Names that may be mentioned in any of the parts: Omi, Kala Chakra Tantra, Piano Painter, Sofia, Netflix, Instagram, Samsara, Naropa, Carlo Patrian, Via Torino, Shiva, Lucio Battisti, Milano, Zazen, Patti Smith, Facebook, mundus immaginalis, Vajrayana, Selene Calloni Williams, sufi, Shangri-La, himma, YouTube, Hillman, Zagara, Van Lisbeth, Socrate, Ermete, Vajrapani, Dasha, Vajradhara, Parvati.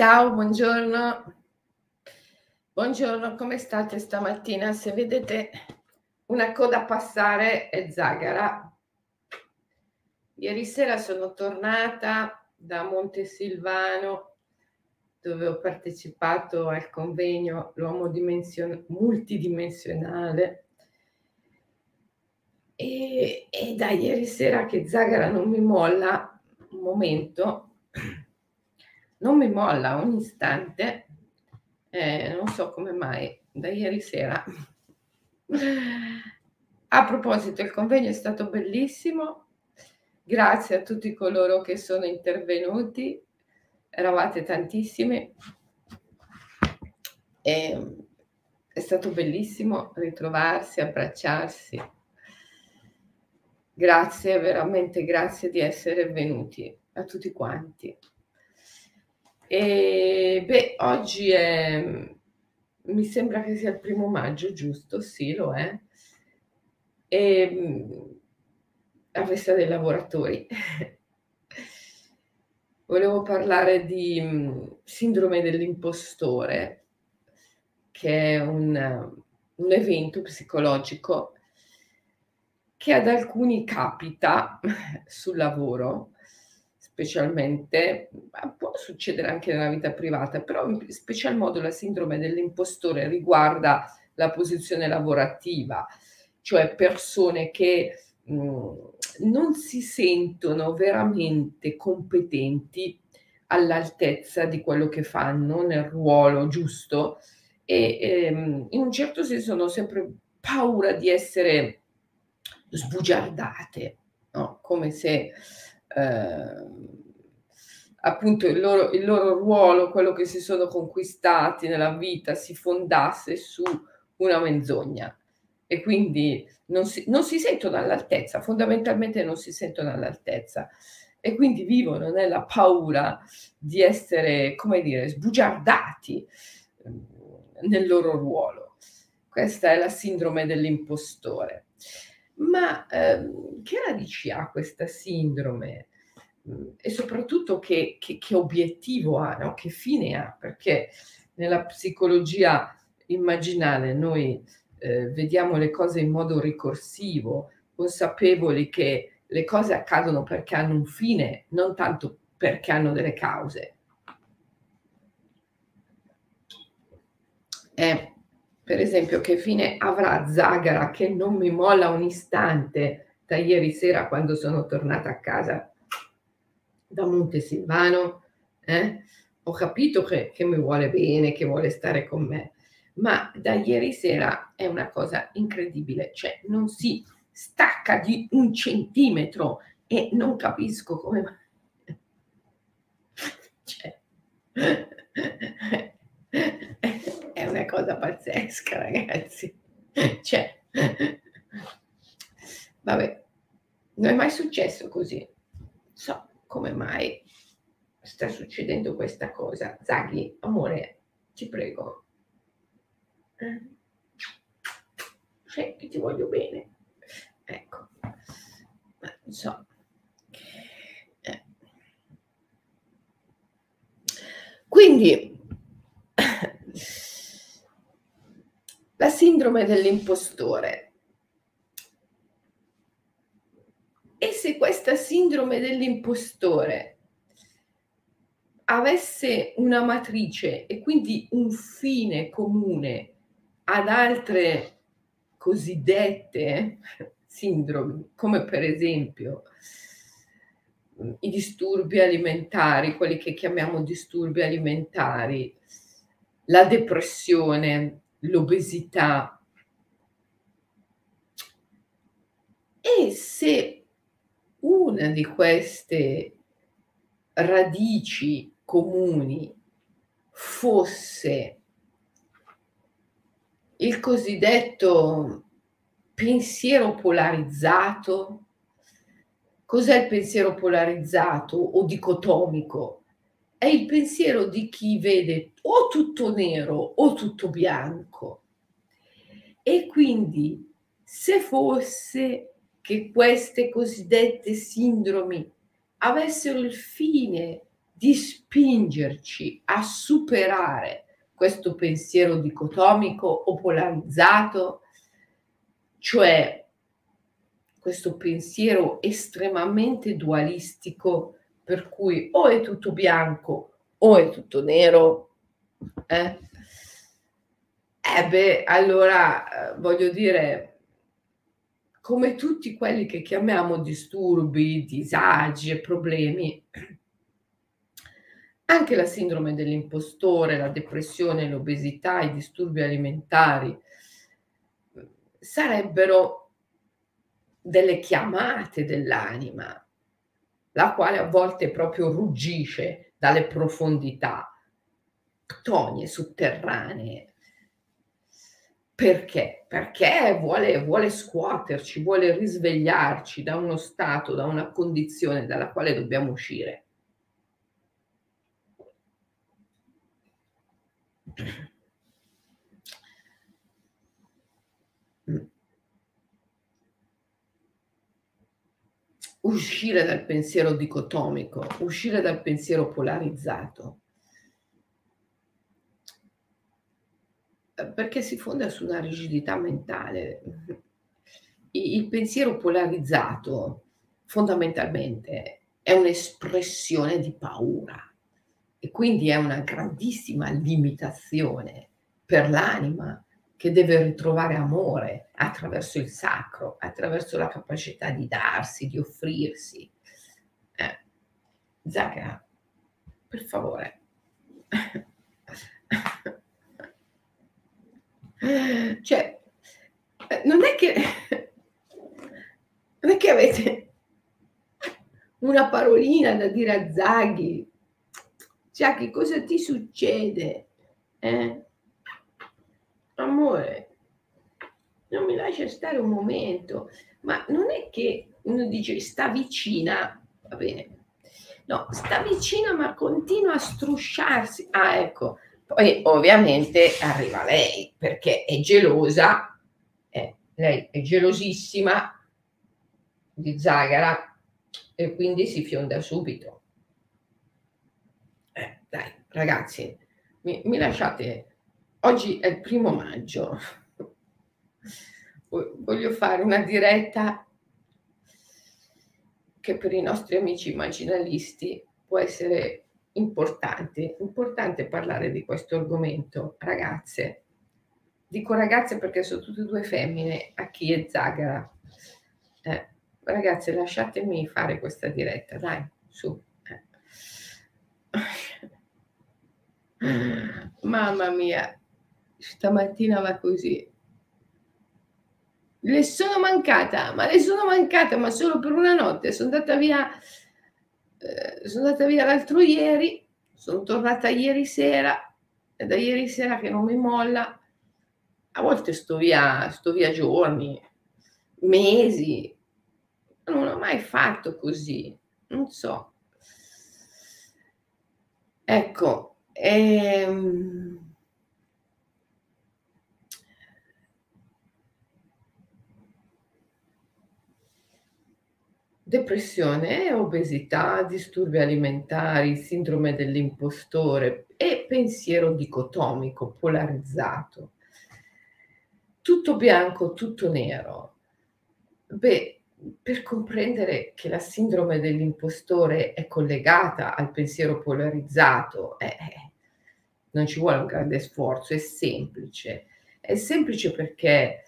Ciao, buongiorno. Buongiorno, come state stamattina? Se vedete una coda passare è Zagara. Ieri sera sono tornata da Montesilvano, dove ho partecipato al convegno L'uomo multidimensionale. E da ieri sera che Zagara non mi molla un momento. Non mi molla un istante, non so come mai, da ieri sera. A proposito, il convegno è stato bellissimo, grazie a tutti coloro che sono intervenuti, eravate tantissimi, è stato bellissimo ritrovarsi, abbracciarsi. Grazie, veramente grazie di essere venuti a tutti quanti. E beh, oggi mi sembra che sia il 1° maggio, giusto? Sì, lo è. La festa dei lavoratori. Volevo parlare di sindrome dell'impostore, che è un evento psicologico che ad alcuni capita sul lavoro. Specialmente, può succedere anche nella vita privata, però in special modo la sindrome dell'impostore riguarda la posizione lavorativa, cioè persone che non si sentono veramente competenti, all'altezza di quello che fanno, nel ruolo giusto, e in un certo senso hanno sempre paura di essere sbugiardate, no? Come se appunto il loro ruolo, quello che si sono conquistati nella vita, si fondasse su una menzogna, e quindi non si sentono all'altezza, fondamentalmente non si sentono all'altezza, e quindi vivono nella paura di essere, come dire, sbugiardati nel loro ruolo. Questa è la sindrome dell'impostore. Ma che radici ha questa sindrome? E soprattutto che obiettivo ha, no? Che fine ha? Perché nella psicologia immaginale noi vediamo le cose in modo ricorsivo, consapevoli che le cose accadono perché hanno un fine, non tanto perché hanno delle cause. Per esempio, che fine avrà Zagara, che non mi molla un istante, da ieri sera quando sono tornata a casa da Montesilvano? Ho capito che mi vuole bene, che vuole stare con me, ma da ieri sera è una cosa incredibile, cioè non si stacca di un centimetro, e non capisco come mai. Cioè... è una cosa pazzesca, ragazzi, cioè vabbè, non è mai successo così, so come mai sta succedendo questa cosa. Zaghi, amore, ti prego, cioè, ti voglio bene, ecco, ma non so. Quindi la sindrome dell'impostore. E se questa sindrome dell'impostore avesse una matrice e quindi un fine comune ad altre cosiddette sindromi, come per esempio i disturbi alimentari, quelli che chiamiamo disturbi alimentari, la depressione, l'obesità, e se una di queste radici comuni fosse il cosiddetto pensiero polarizzato. Cos'è il pensiero polarizzato o dicotomico? È il pensiero di chi vede o tutto nero o tutto bianco. E quindi, se fosse che queste cosiddette sindromi avessero il fine di spingerci a superare questo pensiero dicotomico o polarizzato, cioè questo pensiero estremamente dualistico per cui o è tutto bianco o è tutto nero, allora voglio dire, come tutti quelli che chiamiamo disturbi, disagi e problemi, anche la sindrome dell'impostore, la depressione, l'obesità, i disturbi alimentari sarebbero delle chiamate dell'anima, la quale a volte proprio ruggisce dalle profondità tonie sotterranee. Perché? Perché vuole scuoterci, vuole risvegliarci da uno stato, da una condizione dalla quale dobbiamo uscire. Uscire dal pensiero dicotomico, uscire dal pensiero polarizzato, perché si fonda su una rigidità mentale. Il pensiero polarizzato fondamentalmente è un'espressione di paura. E quindi è una grandissima limitazione per l'anima che deve ritrovare amore attraverso il sacro, attraverso la capacità di darsi, di offrirsi. Zagara, per favore. Cioè, non è che avete una parolina da dire a Zaghi. Cioè, che cosa ti succede? Amore, non mi lascia stare un momento. Ma non è che uno dice sta vicina, va bene. No, sta vicina ma continua a strusciarsi. Ah, ecco. Poi ovviamente arriva lei, perché è gelosa. Lei è gelosissima di Zagara e quindi si fionda subito. Dai, ragazzi, mi lasciate, oggi è il 1° maggio, voglio fare una diretta che per i nostri amici immaginalisti può essere importante parlare di questo argomento, ragazze. Dico ragazze perché sono tutte e due femmine, a chi è Zagara. Ragazze, lasciatemi fare questa diretta, dai, su. Mamma mia, stamattina va così. Le sono mancata, ma solo per una notte. Sono andata via l'altro ieri, sono tornata ieri sera, è da ieri sera che non mi molla. A volte sto via giorni, mesi. Non ho mai fatto così, non so. Ecco, depressione, obesità, disturbi alimentari, sindrome dell'impostore e pensiero dicotomico, polarizzato. Tutto bianco, tutto nero. Beh, per comprendere che la sindrome dell'impostore è collegata al pensiero polarizzato, non ci vuole un grande sforzo, è semplice perché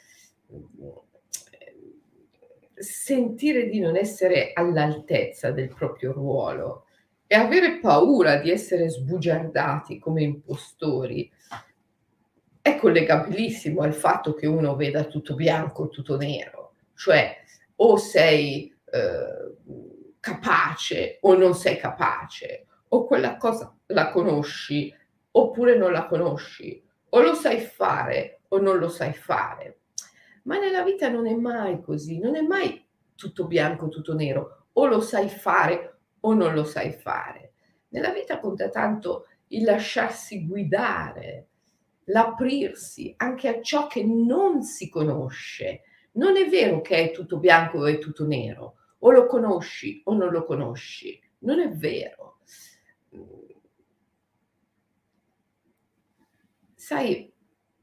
sentire di non essere all'altezza del proprio ruolo e avere paura di essere sbugiardati come impostori è collegabilissimo al fatto che uno veda tutto bianco, tutto nero, cioè o sei capace o non sei capace, o quella cosa la conosci oppure non la conosci, o lo sai fare o non lo sai fare. Ma nella vita non è mai così, non è mai tutto bianco, tutto nero, o lo sai fare o non lo sai fare. Nella vita conta tanto il lasciarsi guidare, l'aprirsi anche a ciò che non si conosce. Non è vero che è tutto bianco o è tutto nero, o lo conosci o non lo conosci, non è vero. Sai,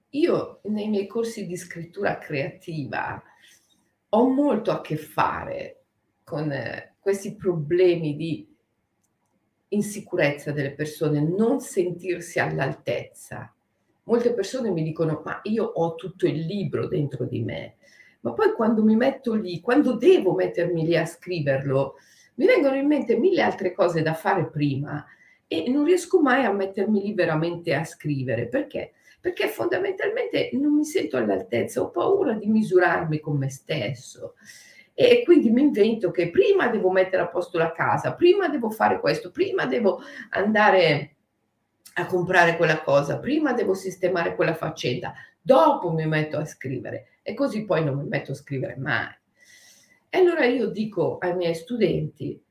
io nei miei corsi di scrittura creativa ho molto a che fare con questi problemi di insicurezza delle persone, non sentirsi all'altezza. Molte persone mi dicono, ma io ho tutto il libro dentro di me, ma poi quando mi metto lì, quando devo mettermi lì a scriverlo, mi vengono in mente mille altre cose da fare prima e non riesco mai a mettermi lì veramente a scrivere. Perché? Perché fondamentalmente non mi sento all'altezza, ho paura di misurarmi con me stesso. E quindi mi invento che prima devo mettere a posto la casa, prima devo fare questo, prima devo andare a comprare quella cosa, prima devo sistemare quella faccenda, dopo mi metto a scrivere, e così poi non mi metto a scrivere mai. E allora io dico ai miei studenti,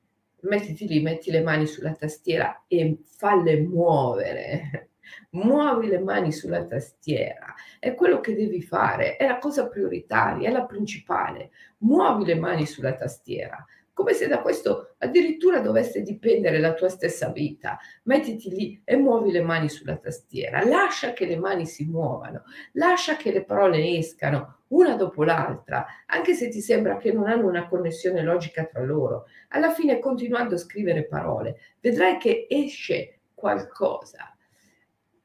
mettiti lì, metti le mani sulla tastiera e falle muovere, muovi le mani sulla tastiera, è quello che devi fare, è la cosa prioritaria, è la principale, muovi le mani sulla tastiera, come se da questo addirittura dovesse dipendere la tua stessa vita. Mettiti lì e muovi le mani sulla tastiera, lascia che le mani si muovano, lascia che le parole escano una dopo l'altra, anche se ti sembra che non hanno una connessione logica tra loro. Alla fine, continuando a scrivere parole, vedrai che esce qualcosa.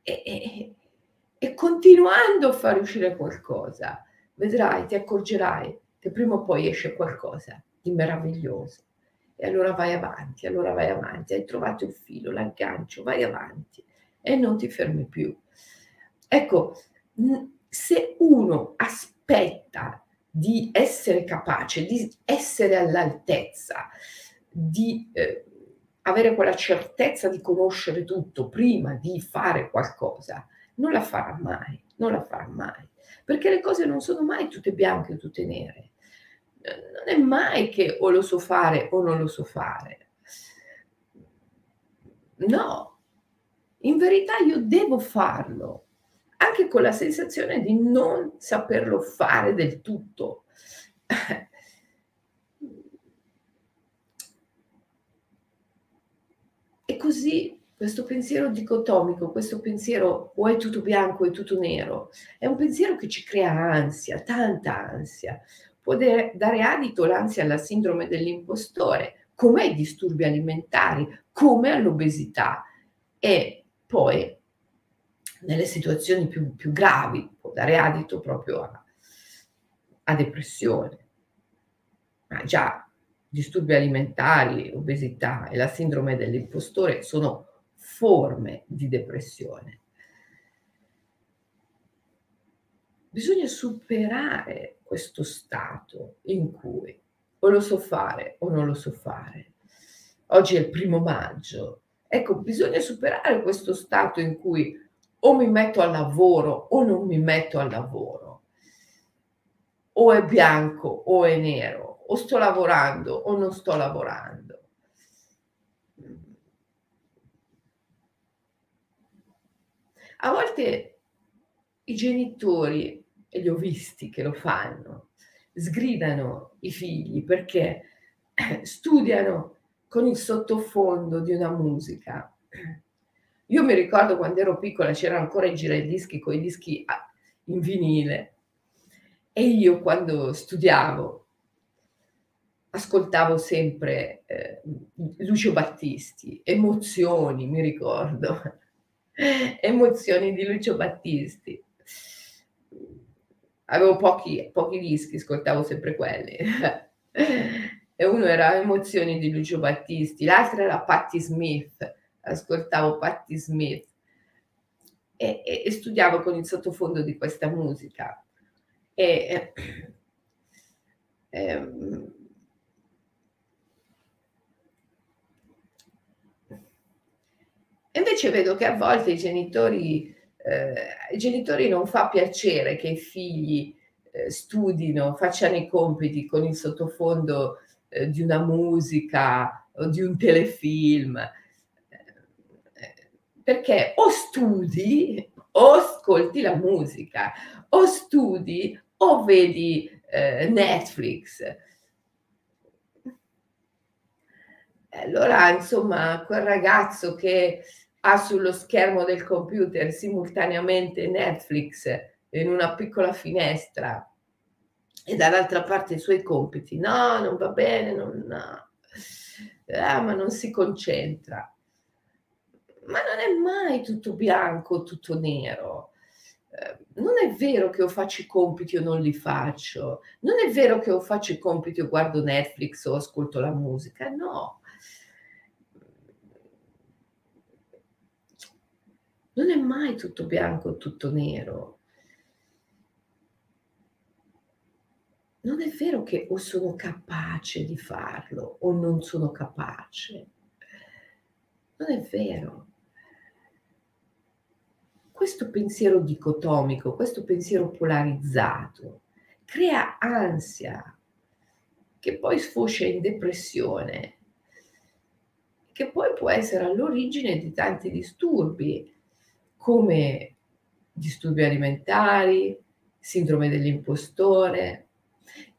E continuando a far uscire qualcosa, vedrai, ti accorgerai che prima o poi esce qualcosa di meraviglioso. E allora vai avanti, hai trovato il filo, l'aggancio, vai avanti e non ti fermi più. Ecco, se uno aspetta di essere capace, di essere all'altezza, di avere quella certezza di conoscere tutto prima di fare qualcosa, non la farà mai, non la farà mai, perché le cose non sono mai tutte bianche o tutte nere. Non è mai che o lo so fare o non lo so fare. No, in verità io devo farlo, anche con la sensazione di non saperlo fare del tutto. E così questo pensiero dicotomico, questo pensiero o è tutto bianco o è tutto nero, è un pensiero che ci crea ansia, tanta ansia. Può dare adito l'ansia alla sindrome dell'impostore, come ai disturbi alimentari, come all'obesità, e poi nelle situazioni più gravi può dare adito proprio a depressione. Ma già disturbi alimentari, obesità e la sindrome dell'impostore sono forme di depressione. Bisogna superare questo stato in cui o lo so fare o non lo so fare. Oggi è il 1 maggio. Ecco, bisogna superare questo stato in cui o mi metto al lavoro o non mi metto al lavoro. O è bianco o è nero. O sto lavorando o non sto lavorando. A volte i genitori, e li ho visti che lo fanno, sgridano i figli perché studiano con il sottofondo di una musica. Io mi ricordo quando ero piccola c'era ancora il giradischi con i dischi in vinile, e io quando studiavo ascoltavo sempre Lucio Battisti, Emozioni, mi ricordo, Emozioni di Lucio Battisti. Avevo pochi dischi, ascoltavo sempre quelli. E uno era Emozioni di Lucio Battisti, l'altro era Patti Smith, ascoltavo Patti Smith e studiavo con il sottofondo di questa musica. E invece vedo che a volte ai genitori non fa piacere che i figli studino, facciano i compiti con il sottofondo di una musica o di un telefilm, perché o studi o ascolti la musica, o studi o vedi Netflix. Allora, insomma, quel ragazzo che ha sullo schermo del computer simultaneamente Netflix in una piccola finestra e dall'altra parte i suoi compiti, no, non va bene, no. Ah, ma non si concentra. Ma non è mai tutto bianco, tutto nero. Non è vero che io faccio i compiti o non li faccio, non è vero che io faccio i compiti o guardo Netflix o ascolto la musica, no. Non è mai tutto bianco, tutto nero. Non è vero che o sono capace di farlo o non sono capace. Non è vero. Questo pensiero dicotomico, questo pensiero polarizzato crea ansia che poi sfocia in depressione, che poi può essere all'origine di tanti disturbi, come disturbi alimentari, sindrome dell'impostore,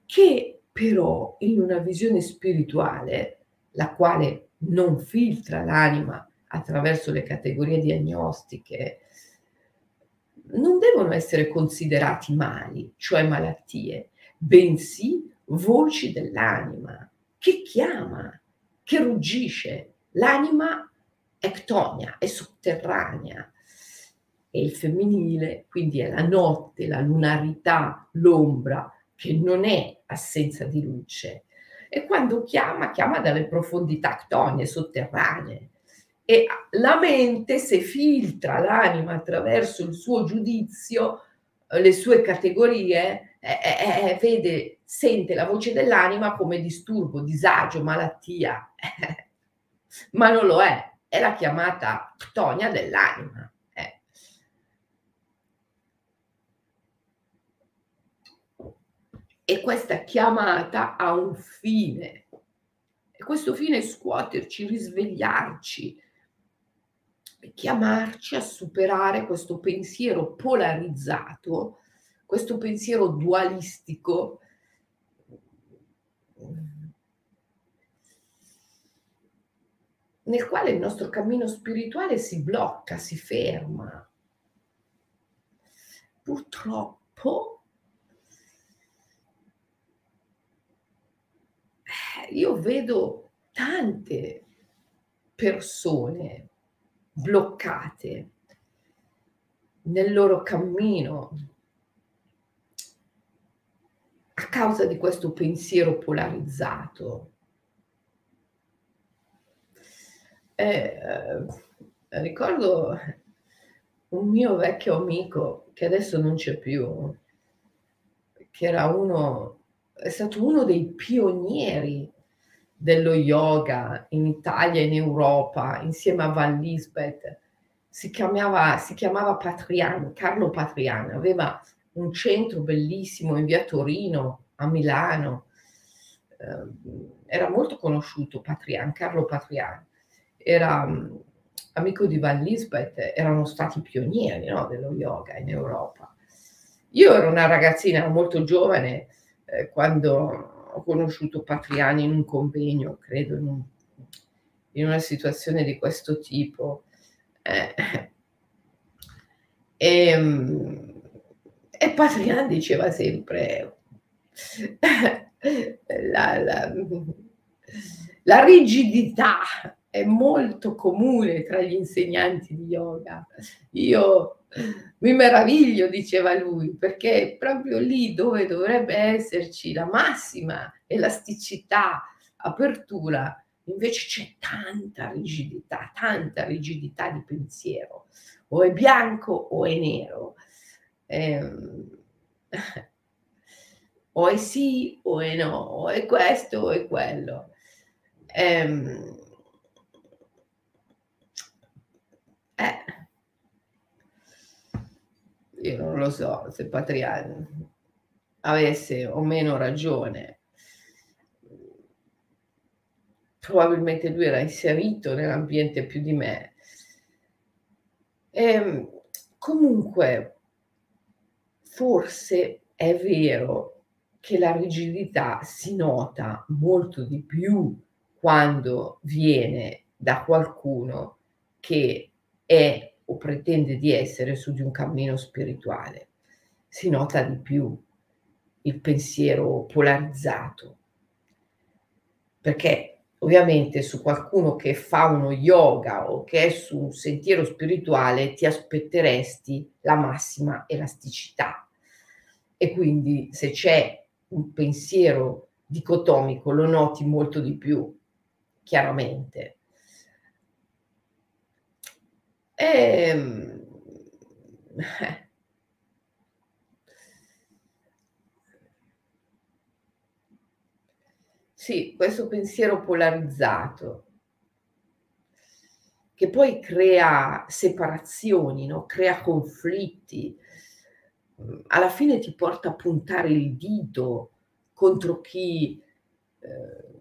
che però in una visione spirituale, la quale non filtra l'anima attraverso le categorie diagnostiche, non devono essere considerati mali, cioè malattie, bensì voci dell'anima che chiama, che ruggisce. L'anima è ctonia, è sotterranea. È il femminile, quindi è la notte, la lunarità, l'ombra, che non è assenza di luce. E quando chiama, chiama dalle profondità ctonie, sotterranee. E la mente, se filtra l'anima attraverso il suo giudizio, le sue categorie, vede, sente la voce dell'anima come disturbo, disagio, malattia. Ma non lo è la chiamata ctonia dell'anima. E questa chiamata ha un fine. E questo fine è scuoterci, risvegliarci, chiamarci a superare questo pensiero polarizzato, questo pensiero dualistico, nel quale il nostro cammino spirituale si blocca, si ferma. Purtroppo io vedo tante persone bloccate nel loro cammino a causa di questo pensiero polarizzato. Ricordo un mio vecchio amico che adesso non c'è più, che era è stato uno dei pionieri dello yoga in Italia e in Europa, insieme a Van Lisbeth. Si chiamava Patrian, Carlo Patrian, aveva un centro bellissimo in via Torino, a Milano. Era molto conosciuto Patrian, Carlo Patrian. Era amico di Van Lisbeth, erano stati pionieri, no, dello yoga in Europa. Io ero una ragazzina molto giovane quando ho conosciuto Patrian in un convegno, credo, in una situazione di questo tipo. E Patrian diceva sempre la rigidità è molto comune tra gli insegnanti di yoga. Io mi meraviglio, diceva lui, perché proprio lì dove dovrebbe esserci la massima elasticità, apertura, invece c'è tanta rigidità di pensiero. O è bianco o è nero. O è sì o è no, o è questo o è quello. Io non lo so se Patrian avesse o meno ragione. Probabilmente lui era inserito nell'ambiente più di me. Comunque, forse è vero che la rigidità si nota molto di più quando viene da qualcuno che è o pretende di essere su di un cammino spirituale. Si nota di più il pensiero polarizzato, perché ovviamente su qualcuno che fa uno yoga o che è su un sentiero spirituale ti aspetteresti la massima elasticità, e quindi se c'è un pensiero dicotomico lo noti molto di più, chiaramente. Sì, questo pensiero polarizzato che poi crea separazioni, no? Crea conflitti, alla fine ti porta a puntare il dito contro chi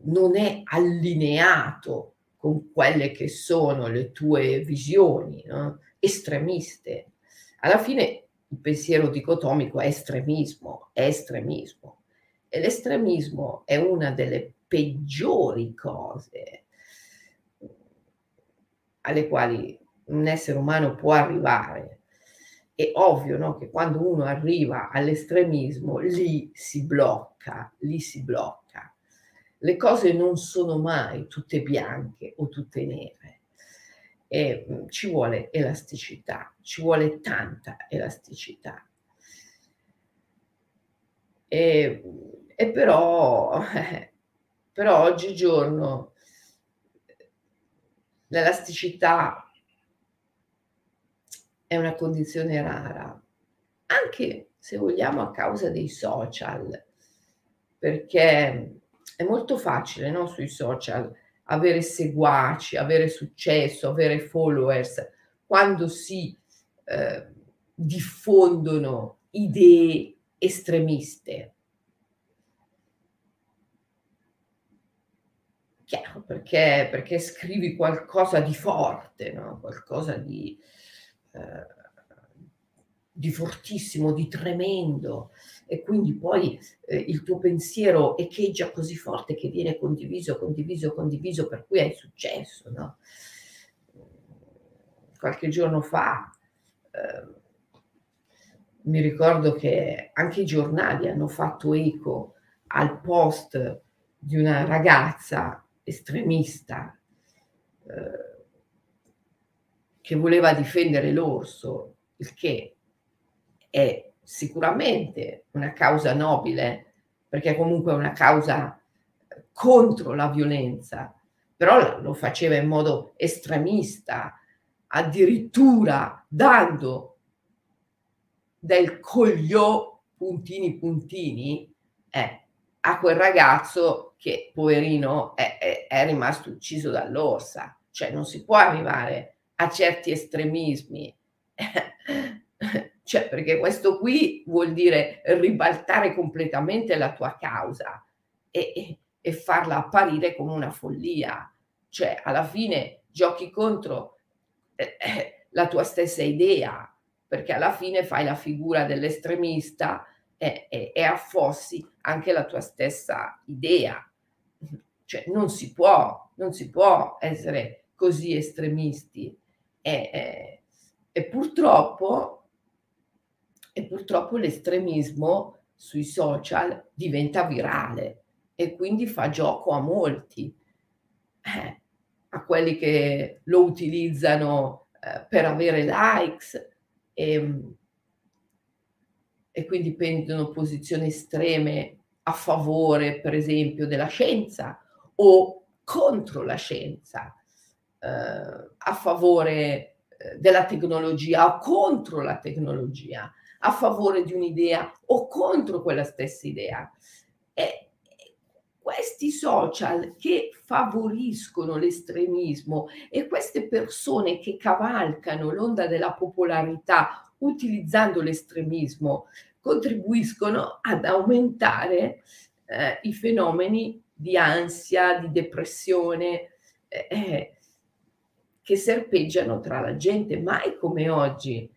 non è allineato con quelle che sono le tue visioni, no? Estremiste. Alla fine il pensiero dicotomico è estremismo, è estremismo. E l'estremismo è una delle peggiori cose alle quali un essere umano può arrivare. È ovvio, no, che quando uno arriva all'estremismo lì si blocca, lì si blocca. Le cose non sono mai tutte bianche o tutte nere. E ci vuole elasticità, ci vuole tanta elasticità. E però oggigiorno l'elasticità è una condizione rara, anche se vogliamo a causa dei social, perché è molto facile, no, sui social avere seguaci, avere successo, avere followers, quando si diffondono idee estremiste. Chiaro, perché scrivi qualcosa di forte, no? Qualcosa di fortissimo, di tremendo, e quindi poi il tuo pensiero echeggia così forte che viene condiviso, per cui hai successo, no? Qualche giorno fa mi ricordo che anche i giornali hanno fatto eco al post di una ragazza estremista che voleva difendere l'orso, il che è sicuramente una causa nobile, perché comunque è una causa contro la violenza, però lo faceva in modo estremista, addirittura dando del coglio puntini a quel ragazzo che poverino è rimasto ucciso dall'orsa. Cioè non si può arrivare a certi estremismi, cioè, perché questo qui vuol dire ribaltare completamente la tua causa e farla apparire come una follia. Cioè alla fine giochi contro la tua stessa idea, perché alla fine fai la figura dell'estremista e affossi anche la tua stessa idea. Cioè non si può essere così estremisti. E purtroppo l'estremismo sui social diventa virale e quindi fa gioco a molti, a quelli che lo utilizzano per avere likes, e quindi prendono posizioni estreme a favore, per esempio, della scienza o contro la scienza, a favore della tecnologia o contro la tecnologia, a favore di un'idea o contro quella stessa idea. E questi social che favoriscono l'estremismo e queste persone che cavalcano l'onda della popolarità utilizzando l'estremismo contribuiscono ad aumentare i fenomeni di ansia, di depressione che serpeggiano tra la gente. Mai come oggi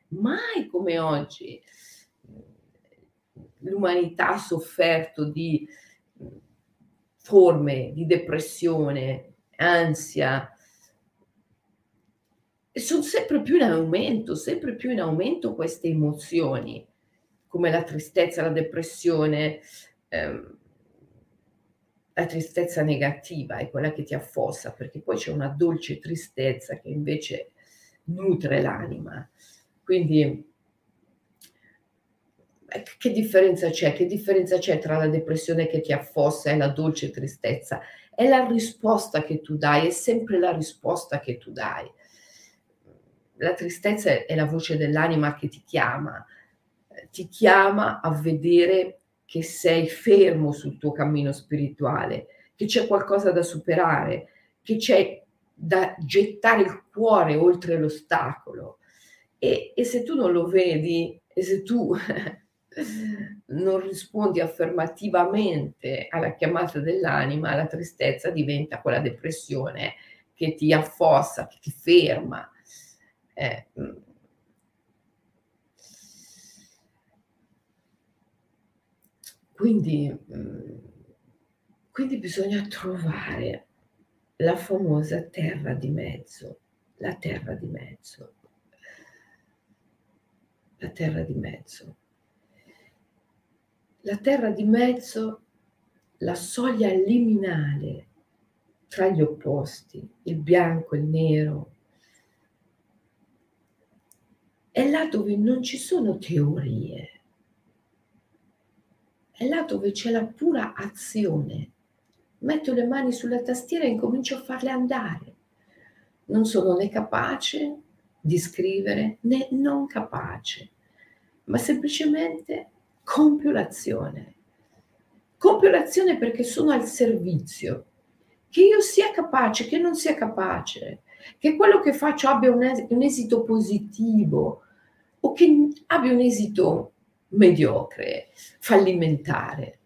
l'umanità ha sofferto di forme di depressione, ansia, sono sempre più in aumento, queste emozioni, come la tristezza, la depressione, la tristezza negativa è quella che ti affossa, perché poi c'è una dolce tristezza che invece nutre l'anima. Quindi che differenza c'è? Che differenza c'è tra la depressione che ti affossa e la dolce tristezza? È la risposta che tu dai, è sempre la risposta che tu dai. La tristezza è la voce dell'anima che ti chiama a vedere che sei fermo sul tuo cammino spirituale, che c'è qualcosa da superare, che c'è da gettare il cuore oltre l'ostacolo. E se tu non lo vedi, e se tu non rispondi affermativamente alla chiamata dell'anima, la tristezza diventa quella depressione che ti affossa, che ti ferma. Quindi bisogna trovare la famosa terra di mezzo, la soglia liminale tra gli opposti, il bianco e il nero. È là dove non ci sono teorie, è là dove c'è la pura azione. Metto le mani sulla tastiera e incomincio a farle andare. Non sono né capace di scrivere né non capace, ma semplicemente compio l'azione. Compio l'azione perché sono al servizio. Che io sia capace, che non sia capace, che quello che faccio abbia un esito positivo o che abbia un esito mediocre, fallimentare.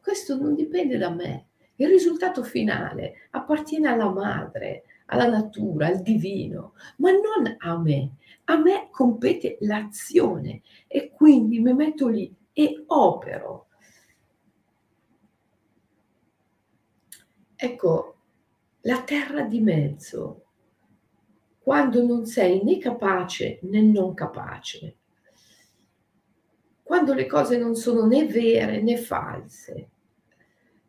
Questo non dipende da me. Il risultato finale appartiene alla madre, alla natura, al divino, ma non a me. A me compete l'azione e quindi mi metto lì e opero. Ecco, la terra di mezzo, quando non sei né capace né non capace, quando le cose non sono né vere né false,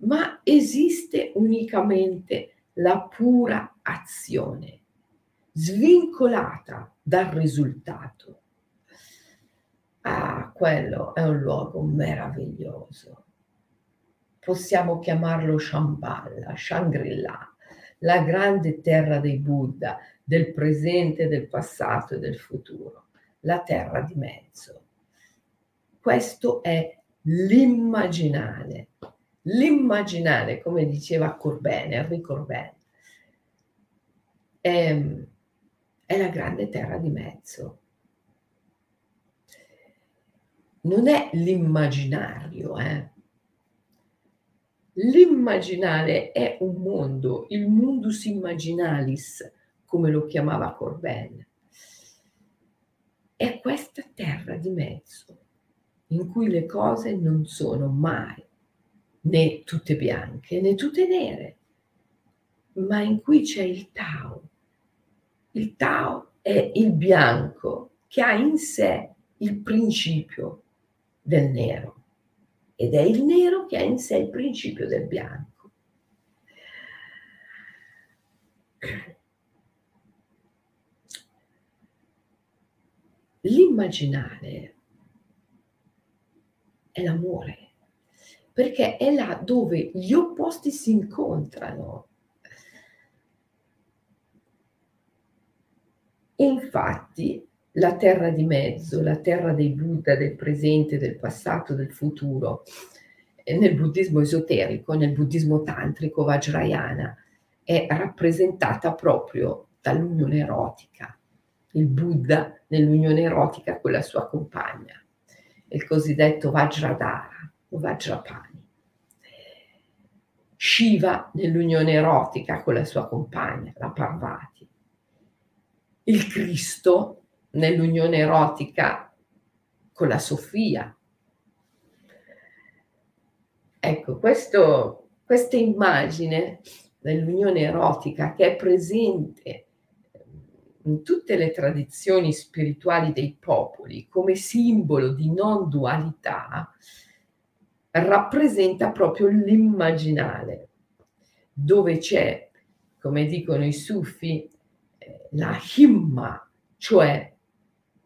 ma esiste unicamente la pura azione, svincolata dal risultato. Ah, quello è un luogo meraviglioso. Possiamo chiamarlo Shambhala, Shangri-La, la grande terra dei Buddha, del presente, del passato e del futuro, la terra di mezzo. Questo è l'immaginale. L'immaginale, come diceva Corbin, Henri Corbin, è la grande terra di mezzo. Non è l'immaginario, L'immaginale è un mondo, il mundus immaginalis, come lo chiamava Corbin. È questa terra di mezzo in cui le cose non sono mai né tutte bianche né tutte nere, ma in cui c'è il Tao. Il Tao è il bianco che ha in sé il principio del nero ed è il nero che ha in sé il principio del bianco. L'immaginale è l'amore, perché è là dove gli opposti si incontrano. E infatti la terra di mezzo, la terra dei Buddha, del presente, del passato, del futuro, nel buddismo esoterico, nel buddismo tantrico Vajrayana, è rappresentata proprio dall'unione erotica. Il Buddha nell'unione erotica con la sua compagna, il cosiddetto Vajradhara o Vajrapani. Shiva nell'unione erotica con la sua compagna, la Parvati. Il Cristo nell'unione erotica con la Sofia. Ecco, questa immagine dell'unione erotica che è presente in tutte le tradizioni spirituali dei popoli, come simbolo di non dualità, rappresenta proprio l'immaginale, dove c'è, come dicono i sufi, la himma, cioè,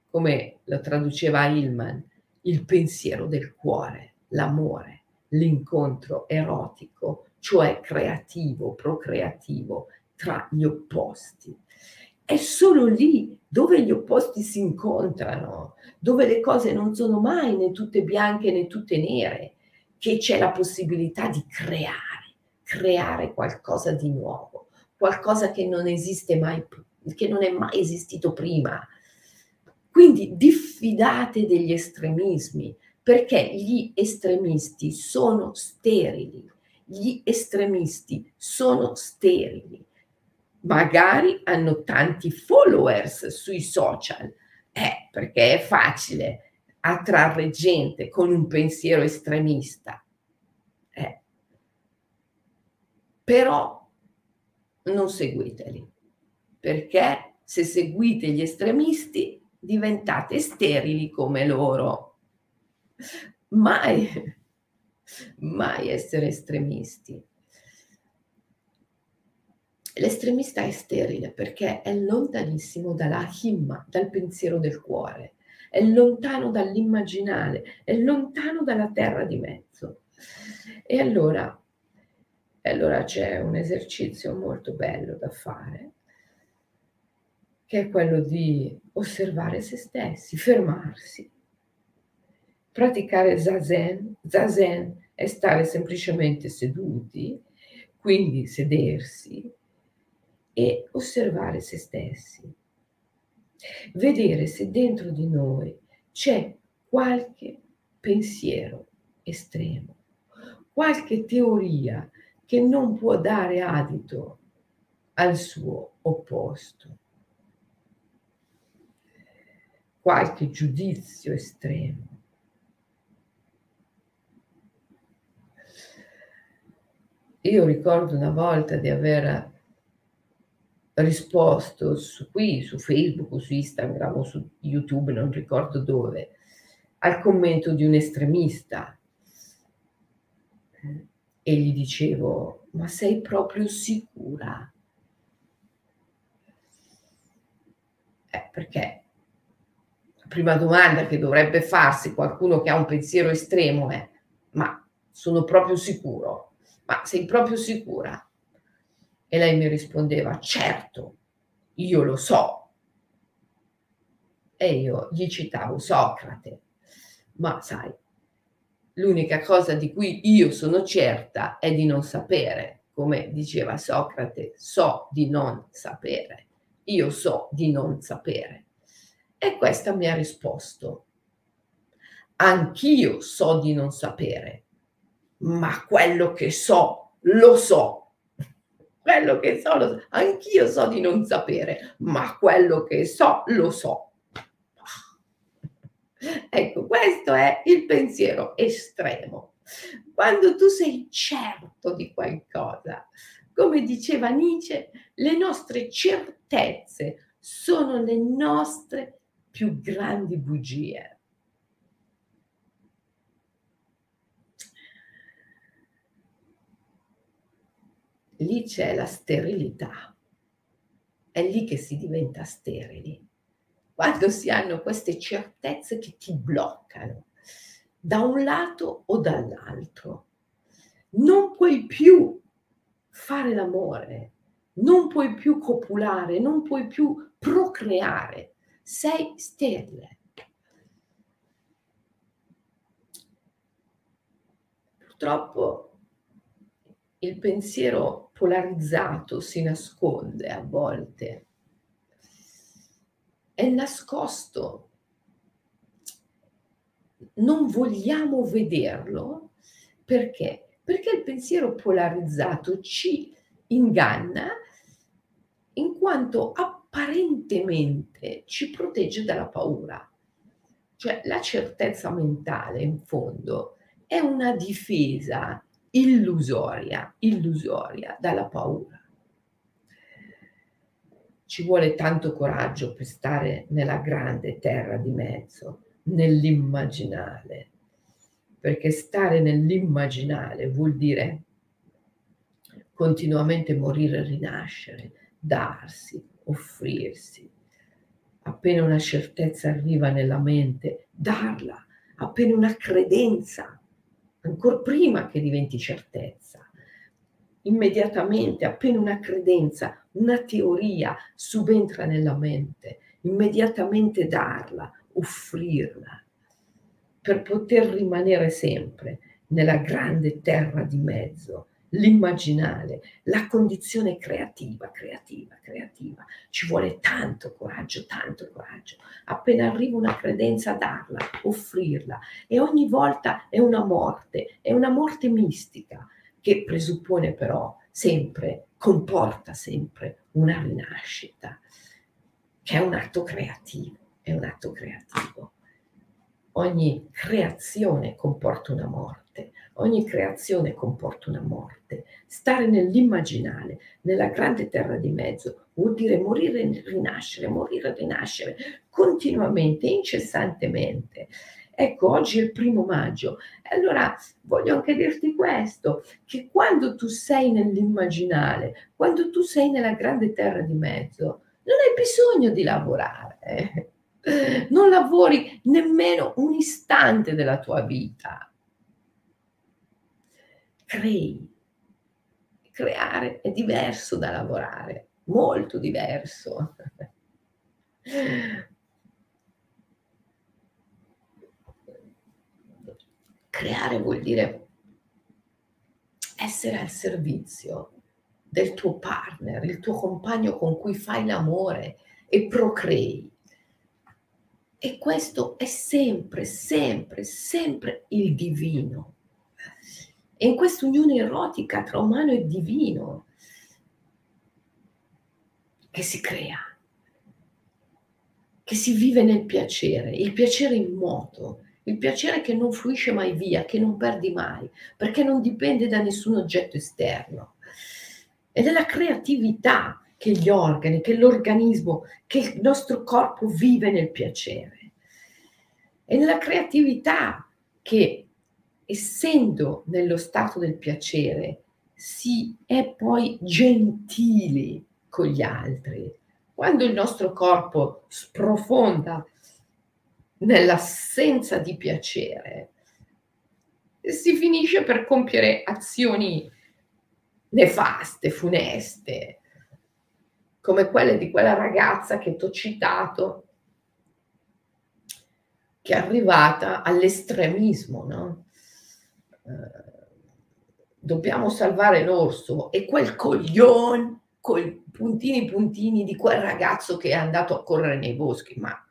come lo traduceva Hillman, il pensiero del cuore, l'amore, l'incontro erotico, cioè creativo, procreativo, tra gli opposti. È solo lì dove gli opposti si incontrano, dove le cose non sono mai né tutte bianche né tutte nere, che c'è la possibilità di creare qualcosa di nuovo, qualcosa che non esiste mai, che non è mai esistito prima. Quindi diffidate degli estremismi, perché gli estremisti sono sterili. Gli estremisti sono sterili, magari hanno tanti followers sui social, perché è facile attrarre gente con un pensiero estremista, però non seguiteli, perché se seguite gli estremisti diventate sterili come loro. Mai essere estremisti. L'estremista è sterile perché è lontanissimo dalla himma, dal pensiero del cuore, è lontano dall'immaginale, è lontano dalla terra di mezzo. E allora c'è un esercizio molto bello da fare, che è quello di osservare se stessi, fermarsi. Praticare Zazen. Zazen è stare semplicemente seduti, quindi sedersi, e osservare se stessi. Vedere se dentro di noi c'è qualche pensiero estremo, qualche teoria che non può dare adito al suo opposto, qualche giudizio estremo. Io ricordo una volta di aver risposto su Facebook, o su Instagram, o su YouTube, non ricordo dove, al commento di un estremista. E gli dicevo, ma sei proprio sicura? Perché la prima domanda che dovrebbe farsi qualcuno che ha un pensiero estremo è, ma sono proprio sicuro? Ma sei proprio sicura? E lei mi rispondeva, certo, io lo so. E io gli citavo Socrate. Ma sai, l'unica cosa di cui io sono certa è di non sapere. Come diceva Socrate, so di non sapere. Io so di non sapere. E questa mi ha risposto, anch'io so di non sapere. Ma quello che so, lo so. Quello che so, lo so. Anch'io so di non sapere, ma quello che so, lo so. Ecco, questo è il pensiero estremo. Quando tu sei certo di qualcosa, come diceva Nietzsche, le nostre certezze sono le nostre più grandi bugie. Lì c'è la sterilità, è lì che si diventa sterili, quando si hanno queste certezze che ti bloccano, da un lato o dall'altro. Non puoi più fare l'amore, non puoi più copulare, non puoi più procreare, sei sterile. Purtroppo il pensiero polarizzato si nasconde a volte, è nascosto, non vogliamo vederlo, perché? Perché il pensiero polarizzato ci inganna in quanto apparentemente ci protegge dalla paura, cioè la certezza mentale in fondo è una difesa illusoria dalla paura. ci vuole tanto coraggio per stare nella grande terra di mezzo, nell'immaginale, perché stare nell'immaginale vuol dire continuamente morire, rinascere, darsi, offrirsi. Appena una certezza arriva nella mente, darla, appena una credenza, ancora prima che diventi certezza, immediatamente, appena una credenza, una teoria subentra nella mente, immediatamente darla, offrirla, per poter rimanere sempre nella grande terra di mezzo, l'immaginale, la condizione creativa. Ci vuole tanto coraggio. Appena arriva una credenza, darla, offrirla. E ogni volta è una morte mistica, che presuppone però sempre, comporta sempre una rinascita, che è un atto creativo, Ogni creazione comporta una morte, Stare nell'immaginale, nella grande terra di mezzo, vuol dire morire, rinascere, continuamente, incessantemente. Ecco, oggi è il 1 maggio. E allora voglio anche dirti questo, che quando tu sei nell'immaginale, quando tu sei nella grande terra di mezzo, non hai bisogno di lavorare, Non lavori nemmeno un istante della tua vita. Creare è diverso da lavorare, molto diverso. Creare vuol dire essere al servizio del tuo partner, il tuo compagno con cui fai l'amore e procrei. E questo è sempre il divino. E in questa unione erotica tra umano e divino che si crea, che si vive nel piacere, il piacere immoto, il piacere che non fluisce mai via, che non perdi mai, perché non dipende da nessun oggetto esterno. E della creatività, che gli organi, che l'organismo, che il nostro corpo vive nel piacere. E nella creatività che, essendo nello stato del piacere, si è poi gentili con gli altri. Quando il nostro corpo sprofonda nell'assenza di piacere, si finisce per compiere azioni nefaste, funeste, come quelle di quella ragazza che ti ho citato, che è arrivata all'estremismo, no? Dobbiamo salvare l'orso, e quel coglione, con puntini di quel ragazzo che è andato a correre nei boschi, ma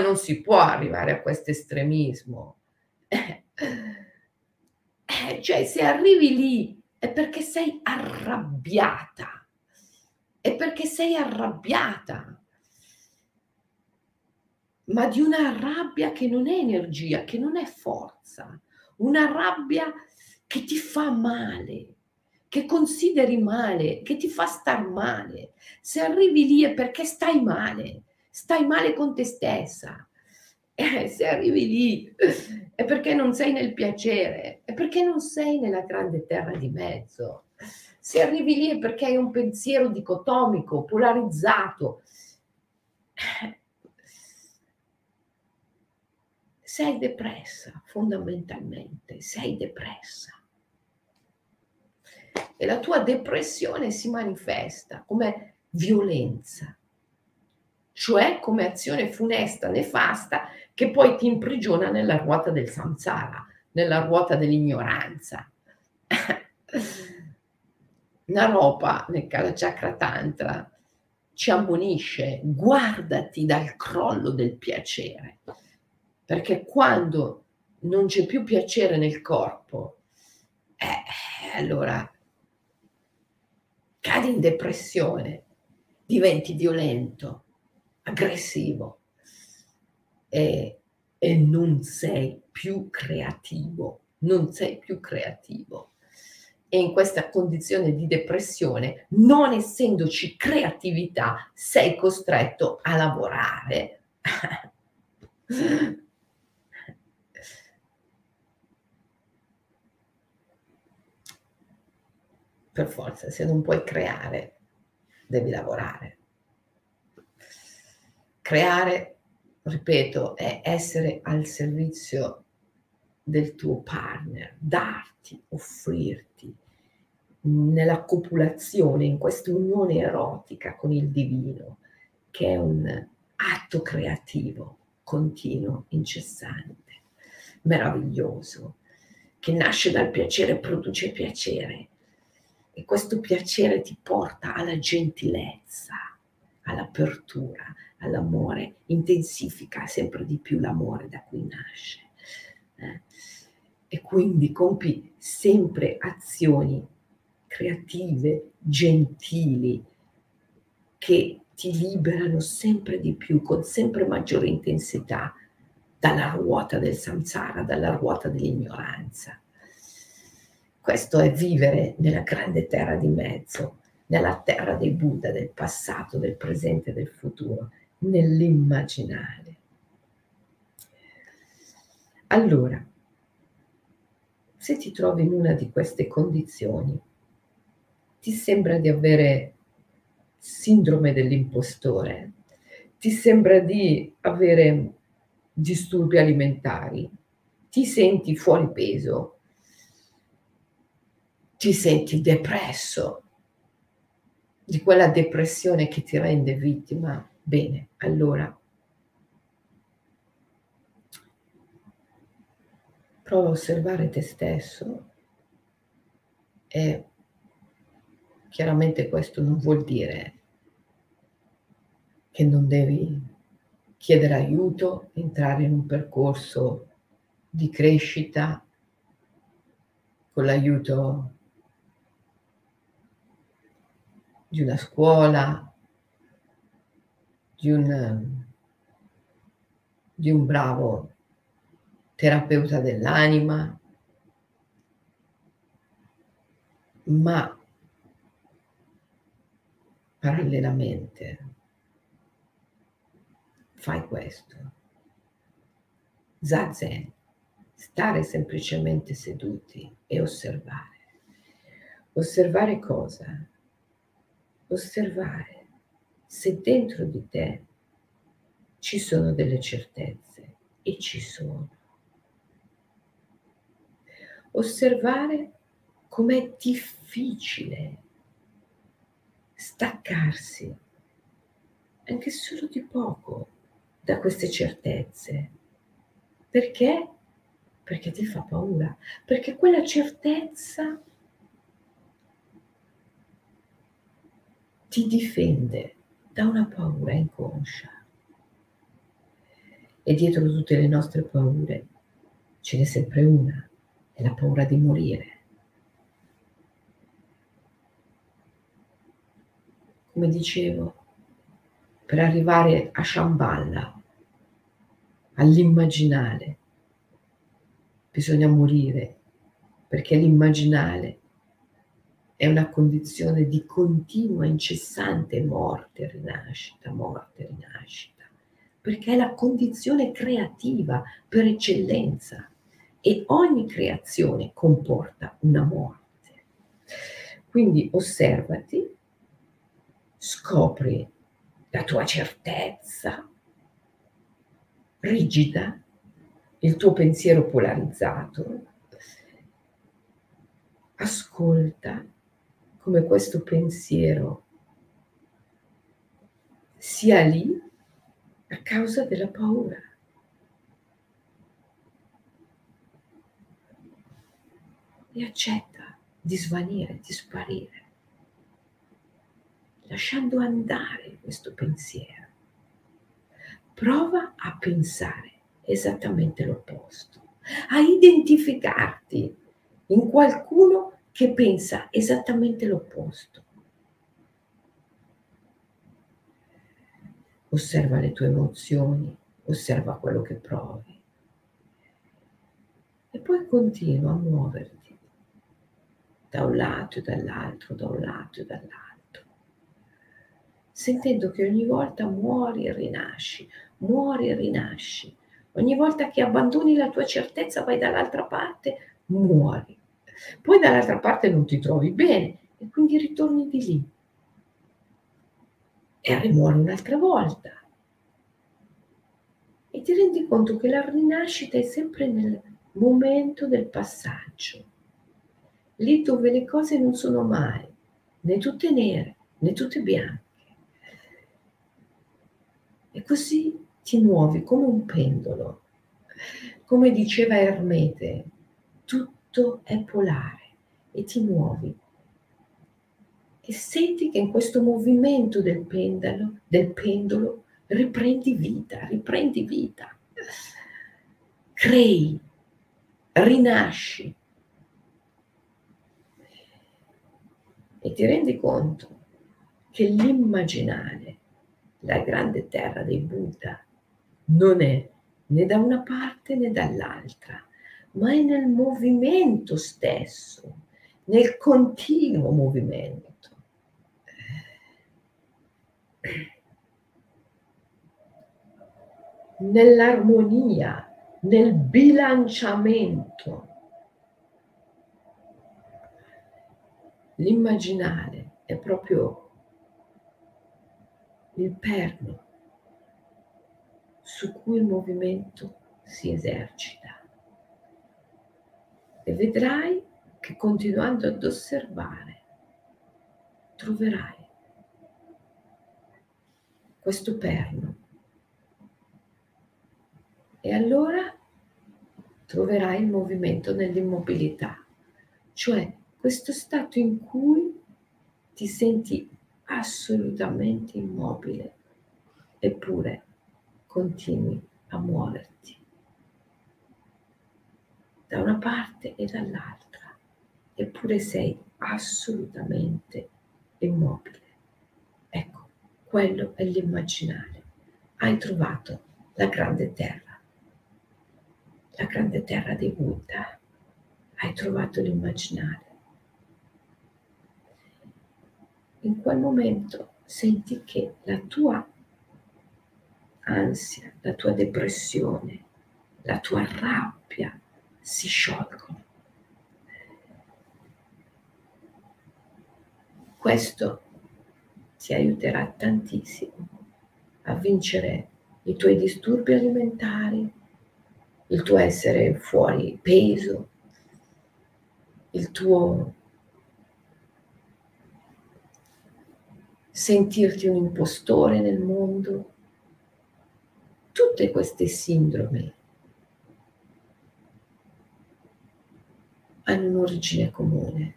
non si può arrivare a questo estremismo. Cioè, se arrivi lì è perché sei arrabbiata. Ma di una rabbia che non è energia, che non è forza, una rabbia che ti fa male, che consideri male, che ti fa star male. Se arrivi lì è perché stai male con te stessa. Se arrivi lì è perché non sei nel piacere, è perché non sei nella grande terra di mezzo. Se arrivi lì è perché hai un pensiero dicotomico, polarizzato. Sei depressa, fondamentalmente, E la tua depressione si manifesta come violenza, cioè come azione funesta, nefasta, che poi ti imprigiona nella ruota del samsara, nella ruota dell'ignoranza. Naropa nel Kala Chakra Tantra ci ammonisce: guardati dal crollo del piacere, perché quando non c'è più piacere nel corpo, allora cadi in depressione, diventi violento, aggressivo e non sei più creativo. e in questa condizione di depressione, non essendoci creatività, sei costretto a lavorare. Per forza, se non puoi creare, devi lavorare. Creare, ripeto, è essere al servizio del tuo partner, darti, offrirti nella copulazione, in questa unione erotica con il divino, che è un atto creativo, continuo, incessante, meraviglioso, che nasce dal piacere e produce piacere. E questo piacere ti porta alla gentilezza, all'apertura, all'amore, intensifica sempre di più l'amore da cui nasce. E quindi compi sempre azioni creative, gentili, che ti liberano sempre di più, con sempre maggiore intensità, dalla ruota del samsara, dalla ruota dell'ignoranza. Questo è vivere nella grande terra di mezzo, nella terra dei Buddha, del passato, del presente e del futuro, nell'immaginare. Allora, se ti trovi in una di queste condizioni, ti sembra di avere sindrome dell'impostore, ti sembra di avere disturbi alimentari, ti senti fuori peso, ti senti depresso, di quella depressione che ti rende vittima, bene, allora prova a osservare te stesso. E chiaramente questo non vuol dire che non devi chiedere aiuto, entrare in un percorso di crescita con l'aiuto di una scuola, di un bravo terapeuta dell'anima, ma parallelamente fai questo. Zazen, stare semplicemente seduti e osservare. Osservare cosa? Osservare se dentro di te ci sono delle certezze, e ci sono. Osservare com'è difficile staccarsi anche solo di poco da queste certezze. Perché? Perché ti fa paura, perché quella certezza ti difende da una paura inconscia. E dietro tutte le nostre paure ce n'è sempre una, è la paura di morire. Come dicevo, per arrivare a Shambhala, all'immaginale, bisogna morire, perché l'immaginale è una condizione di continua, incessante morte, rinascita, morte, rinascita, perché è la condizione creativa per eccellenza e ogni creazione comporta una morte. Quindi osservati, scopri la tua certezza rigida, il tuo pensiero polarizzato, ascolta come questo pensiero sia lì a causa della paura. E accetta di svanire, di sparire, lasciando andare questo pensiero. Prova a pensare esattamente l'opposto, a identificarti in qualcuno che pensa esattamente l'opposto. Osserva le tue emozioni, osserva quello che provi e poi continua a muoverti da un lato e dall'altro, da un lato e dall'altro, sentendo che ogni volta muori e rinasci, muori e rinasci. Ogni volta che abbandoni la tua certezza vai dall'altra parte, muori. Poi dall'altra parte non ti trovi bene e quindi ritorni di lì e rimuori un'altra volta. E ti rendi conto che la rinascita è sempre nel momento del passaggio, lì dove le cose non sono mai né tutte nere né tutte bianche. E così ti muovi come un pendolo. Come diceva Ermete, tutto è polare, e ti muovi e senti che in questo movimento del pendolo riprendi vita, crei, rinasci. E ti rendi conto che l'immaginale, la grande terra dei Buddha, non è né da una parte né dall'altra, ma è nel movimento stesso, nel continuo movimento. Nell'armonia, nel bilanciamento. L'immaginale è proprio il perno su cui il movimento si esercita, e vedrai che continuando ad osservare troverai questo perno, e allora troverai il movimento nell'immobilità, cioè questo stato in cui ti senti assolutamente immobile, eppure continui a muoverti da una parte e dall'altra, eppure sei assolutamente immobile. Ecco, quello è l'immaginale. Hai trovato la grande terra dei Buddha, hai trovato l'immaginale. In quel momento senti che la tua ansia, la tua depressione, la tua rabbia si sciolgono. Questo ti aiuterà tantissimo a vincere i tuoi disturbi alimentari, il tuo essere fuori peso, il tuo sentirti un impostore nel mondo, tutte queste sindrome hanno un'origine comune,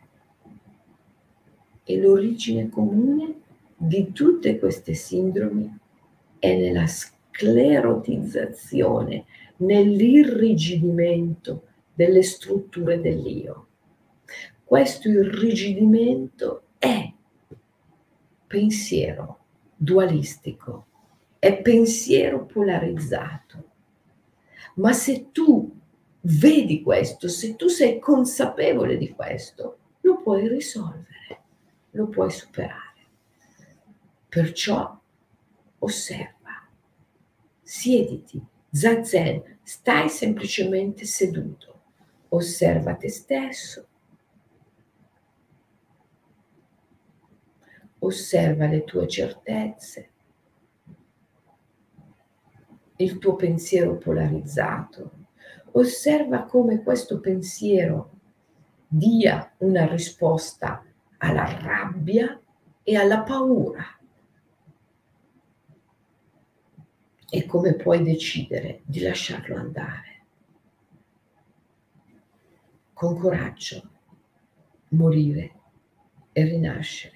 e l'origine comune di tutte queste sindrome è nella sclerotizzazione, nell'irrigidimento delle strutture dell'io. Questo irrigidimento è pensiero dualistico, è pensiero polarizzato. Ma se tu vedi questo, se tu sei consapevole di questo, lo puoi risolvere, lo puoi superare. Perciò osserva, siediti, Zazen, stai semplicemente seduto, osserva te stesso, osserva le tue certezze, il tuo pensiero polarizzato, osserva come questo pensiero dia una risposta alla rabbia e alla paura, e come puoi decidere di lasciarlo andare. Con coraggio, morire e rinascere.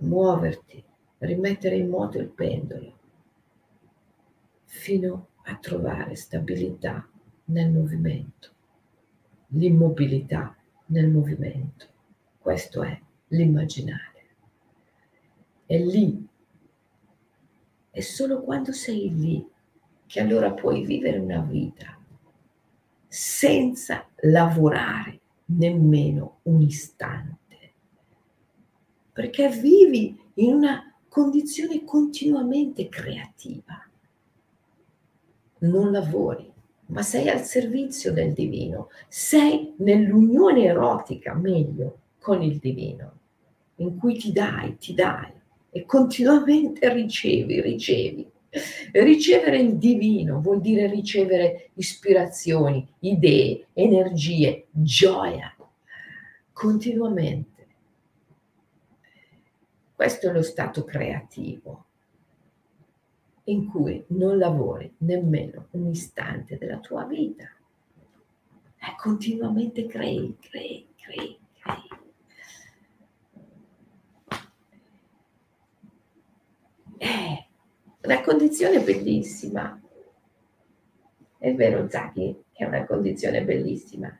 Muoverti, rimettere in moto il pendolo fino a trovare stabilità nel movimento, l'immobilità nel movimento. Questo è l'immaginare. È lì, è solo quando sei lì che allora puoi vivere una vita senza lavorare nemmeno un istante, perché vivi in una condizione continuamente creativa. Non lavori, ma sei al servizio del divino, sei nell'unione erotica, meglio, con il divino, in cui ti dai e continuamente ricevi. Ricevere il divino vuol dire ricevere ispirazioni, idee, energie, gioia, continuamente. Questo è lo stato creativo, in cui non lavori nemmeno un istante della tua vita. Continuamente crei. È una condizione bellissima. È vero, Zaki, è una condizione bellissima.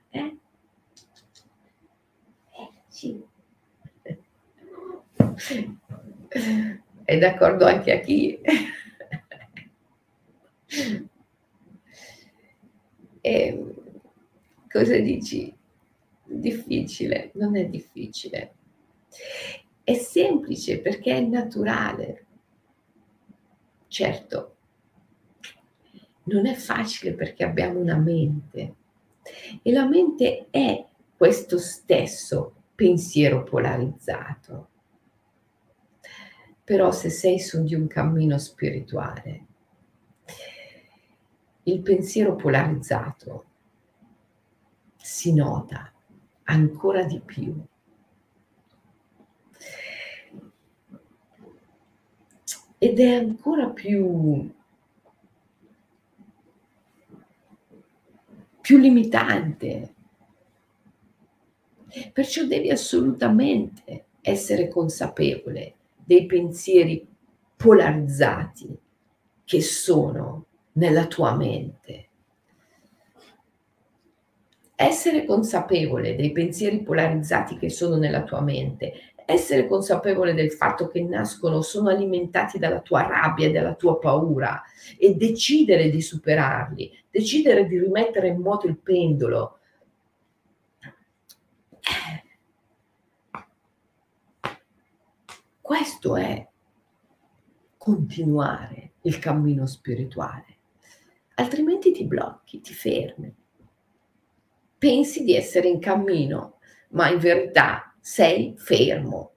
Sì. È d'accordo anche a chi? E cosa dici? Difficile? Non è difficile. È semplice perché è naturale. Certo, non è facile perché abbiamo una mente e la mente è questo stesso pensiero polarizzato. Però se sei su di un cammino spirituale, il pensiero polarizzato si nota ancora di più. Ed è ancora più limitante. Perciò devi assolutamente essere consapevole dei pensieri polarizzati che sono nella tua mente. Essere consapevole dei pensieri polarizzati che sono nella tua mente, essere consapevole del fatto che nascono, sono alimentati dalla tua rabbia e dalla tua paura, e decidere di superarli, decidere di rimettere in moto il pendolo. Questo è continuare il cammino spirituale, altrimenti ti blocchi, ti fermi. Pensi di essere in cammino, ma in verità sei fermo.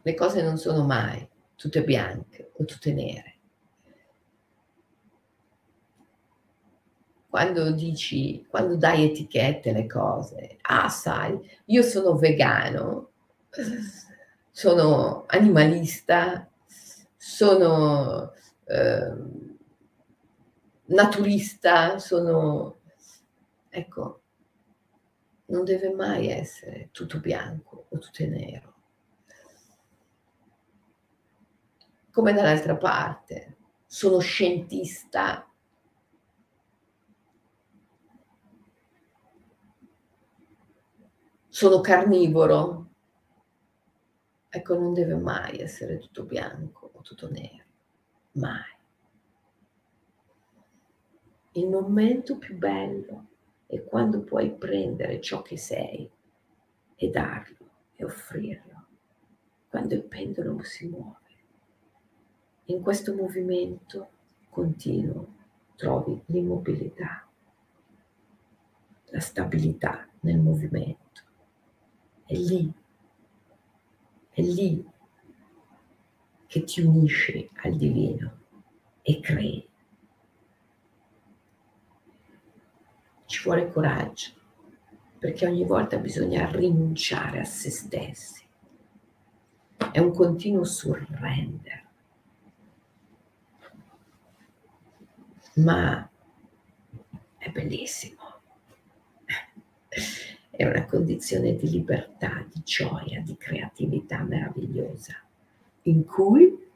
Le cose non sono mai tutte bianche o tutte nere. Quando dai etichette alle cose, sai, io sono vegano, sono animalista, sono naturista, non deve mai essere tutto bianco o tutto nero. Come dall'altra parte, sono scientista. Sono carnivoro. Non deve mai essere tutto bianco o tutto nero. Mai. Il momento più bello è quando puoi prendere ciò che sei e darlo e offrirlo. Quando il pendolo si muove. In questo movimento continuo trovi l'immobilità, la stabilità nel movimento. È lì che ti unisci al divino e crei. Ci vuole coraggio, perché ogni volta bisogna rinunciare a se stessi. È un continuo surrender. Ma è bellissimo. È una condizione di libertà, di gioia, di creatività meravigliosa, in cui,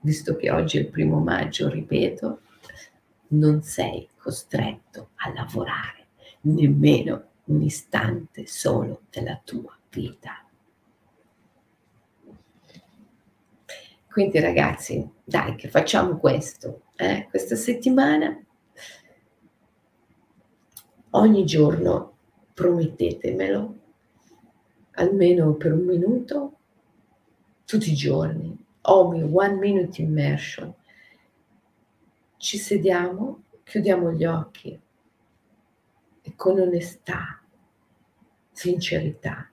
visto che oggi è il 1 maggio, ripeto, non sei costretto a lavorare nemmeno un istante solo della tua vita. Quindi ragazzi, dai che facciamo questo, questa settimana. Ogni giorno promettetemelo, almeno per un minuto, tutti i giorni. Omi, 1 minute immersion. Ci sediamo, chiudiamo gli occhi e con onestà, sincerità,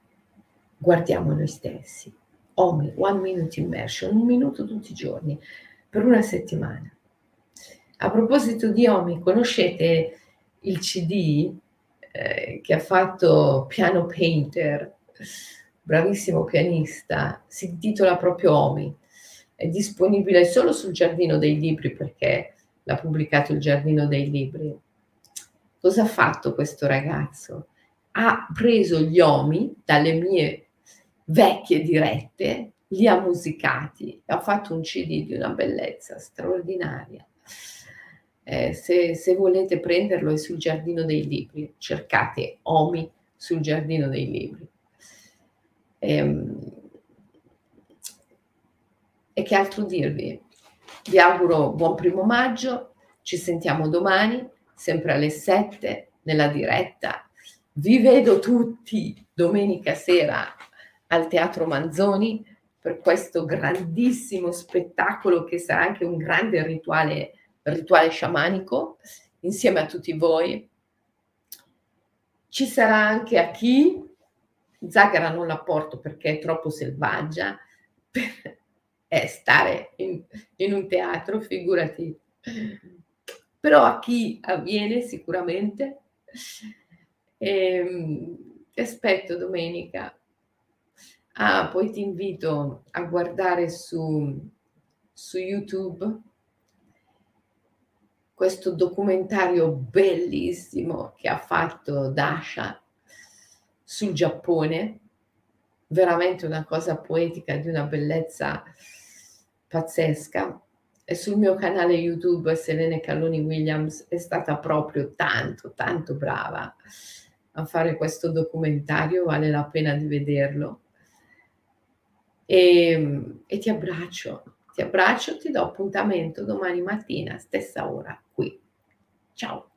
guardiamo noi stessi. Omi, 1 minute immersion, 1 minuto tutti i giorni, per una settimana. A proposito di Omi, conoscete il CD che ha fatto Piano Painter, bravissimo pianista, si intitola proprio Omi, è disponibile solo sul Giardino dei Libri perché l'ha pubblicato il Giardino dei Libri. Cosa ha fatto questo ragazzo? Ha preso gli Omi dalle mie vecchie dirette, li ha musicati, ha fatto un CD di una bellezza straordinaria. Se volete prenderlo è sul Giardino dei Libri, cercate Omi sul Giardino dei Libri. E che altro dirvi? Vi auguro buon 1° maggio, ci sentiamo domani, sempre alle 7 nella diretta. Vi vedo tutti domenica sera al Teatro Manzoni per questo grandissimo spettacolo che sarà anche un grande rituale sciamanico insieme a tutti voi. Ci sarà anche a chi Zagara non la porto perché è troppo selvaggia per stare in un teatro, figurati, però a chi avviene sicuramente. Ti aspetto domenica. Poi ti invito a guardare su YouTube questo documentario bellissimo che ha fatto Dasha sul Giappone, veramente una cosa poetica, di una bellezza pazzesca. E sul mio canale YouTube Selene Calloni Williams è stata proprio tanto brava a fare questo documentario, vale la pena di vederlo. E ti abbraccio. Ti abbraccio, ti do appuntamento domani mattina, stessa ora, qui. Ciao!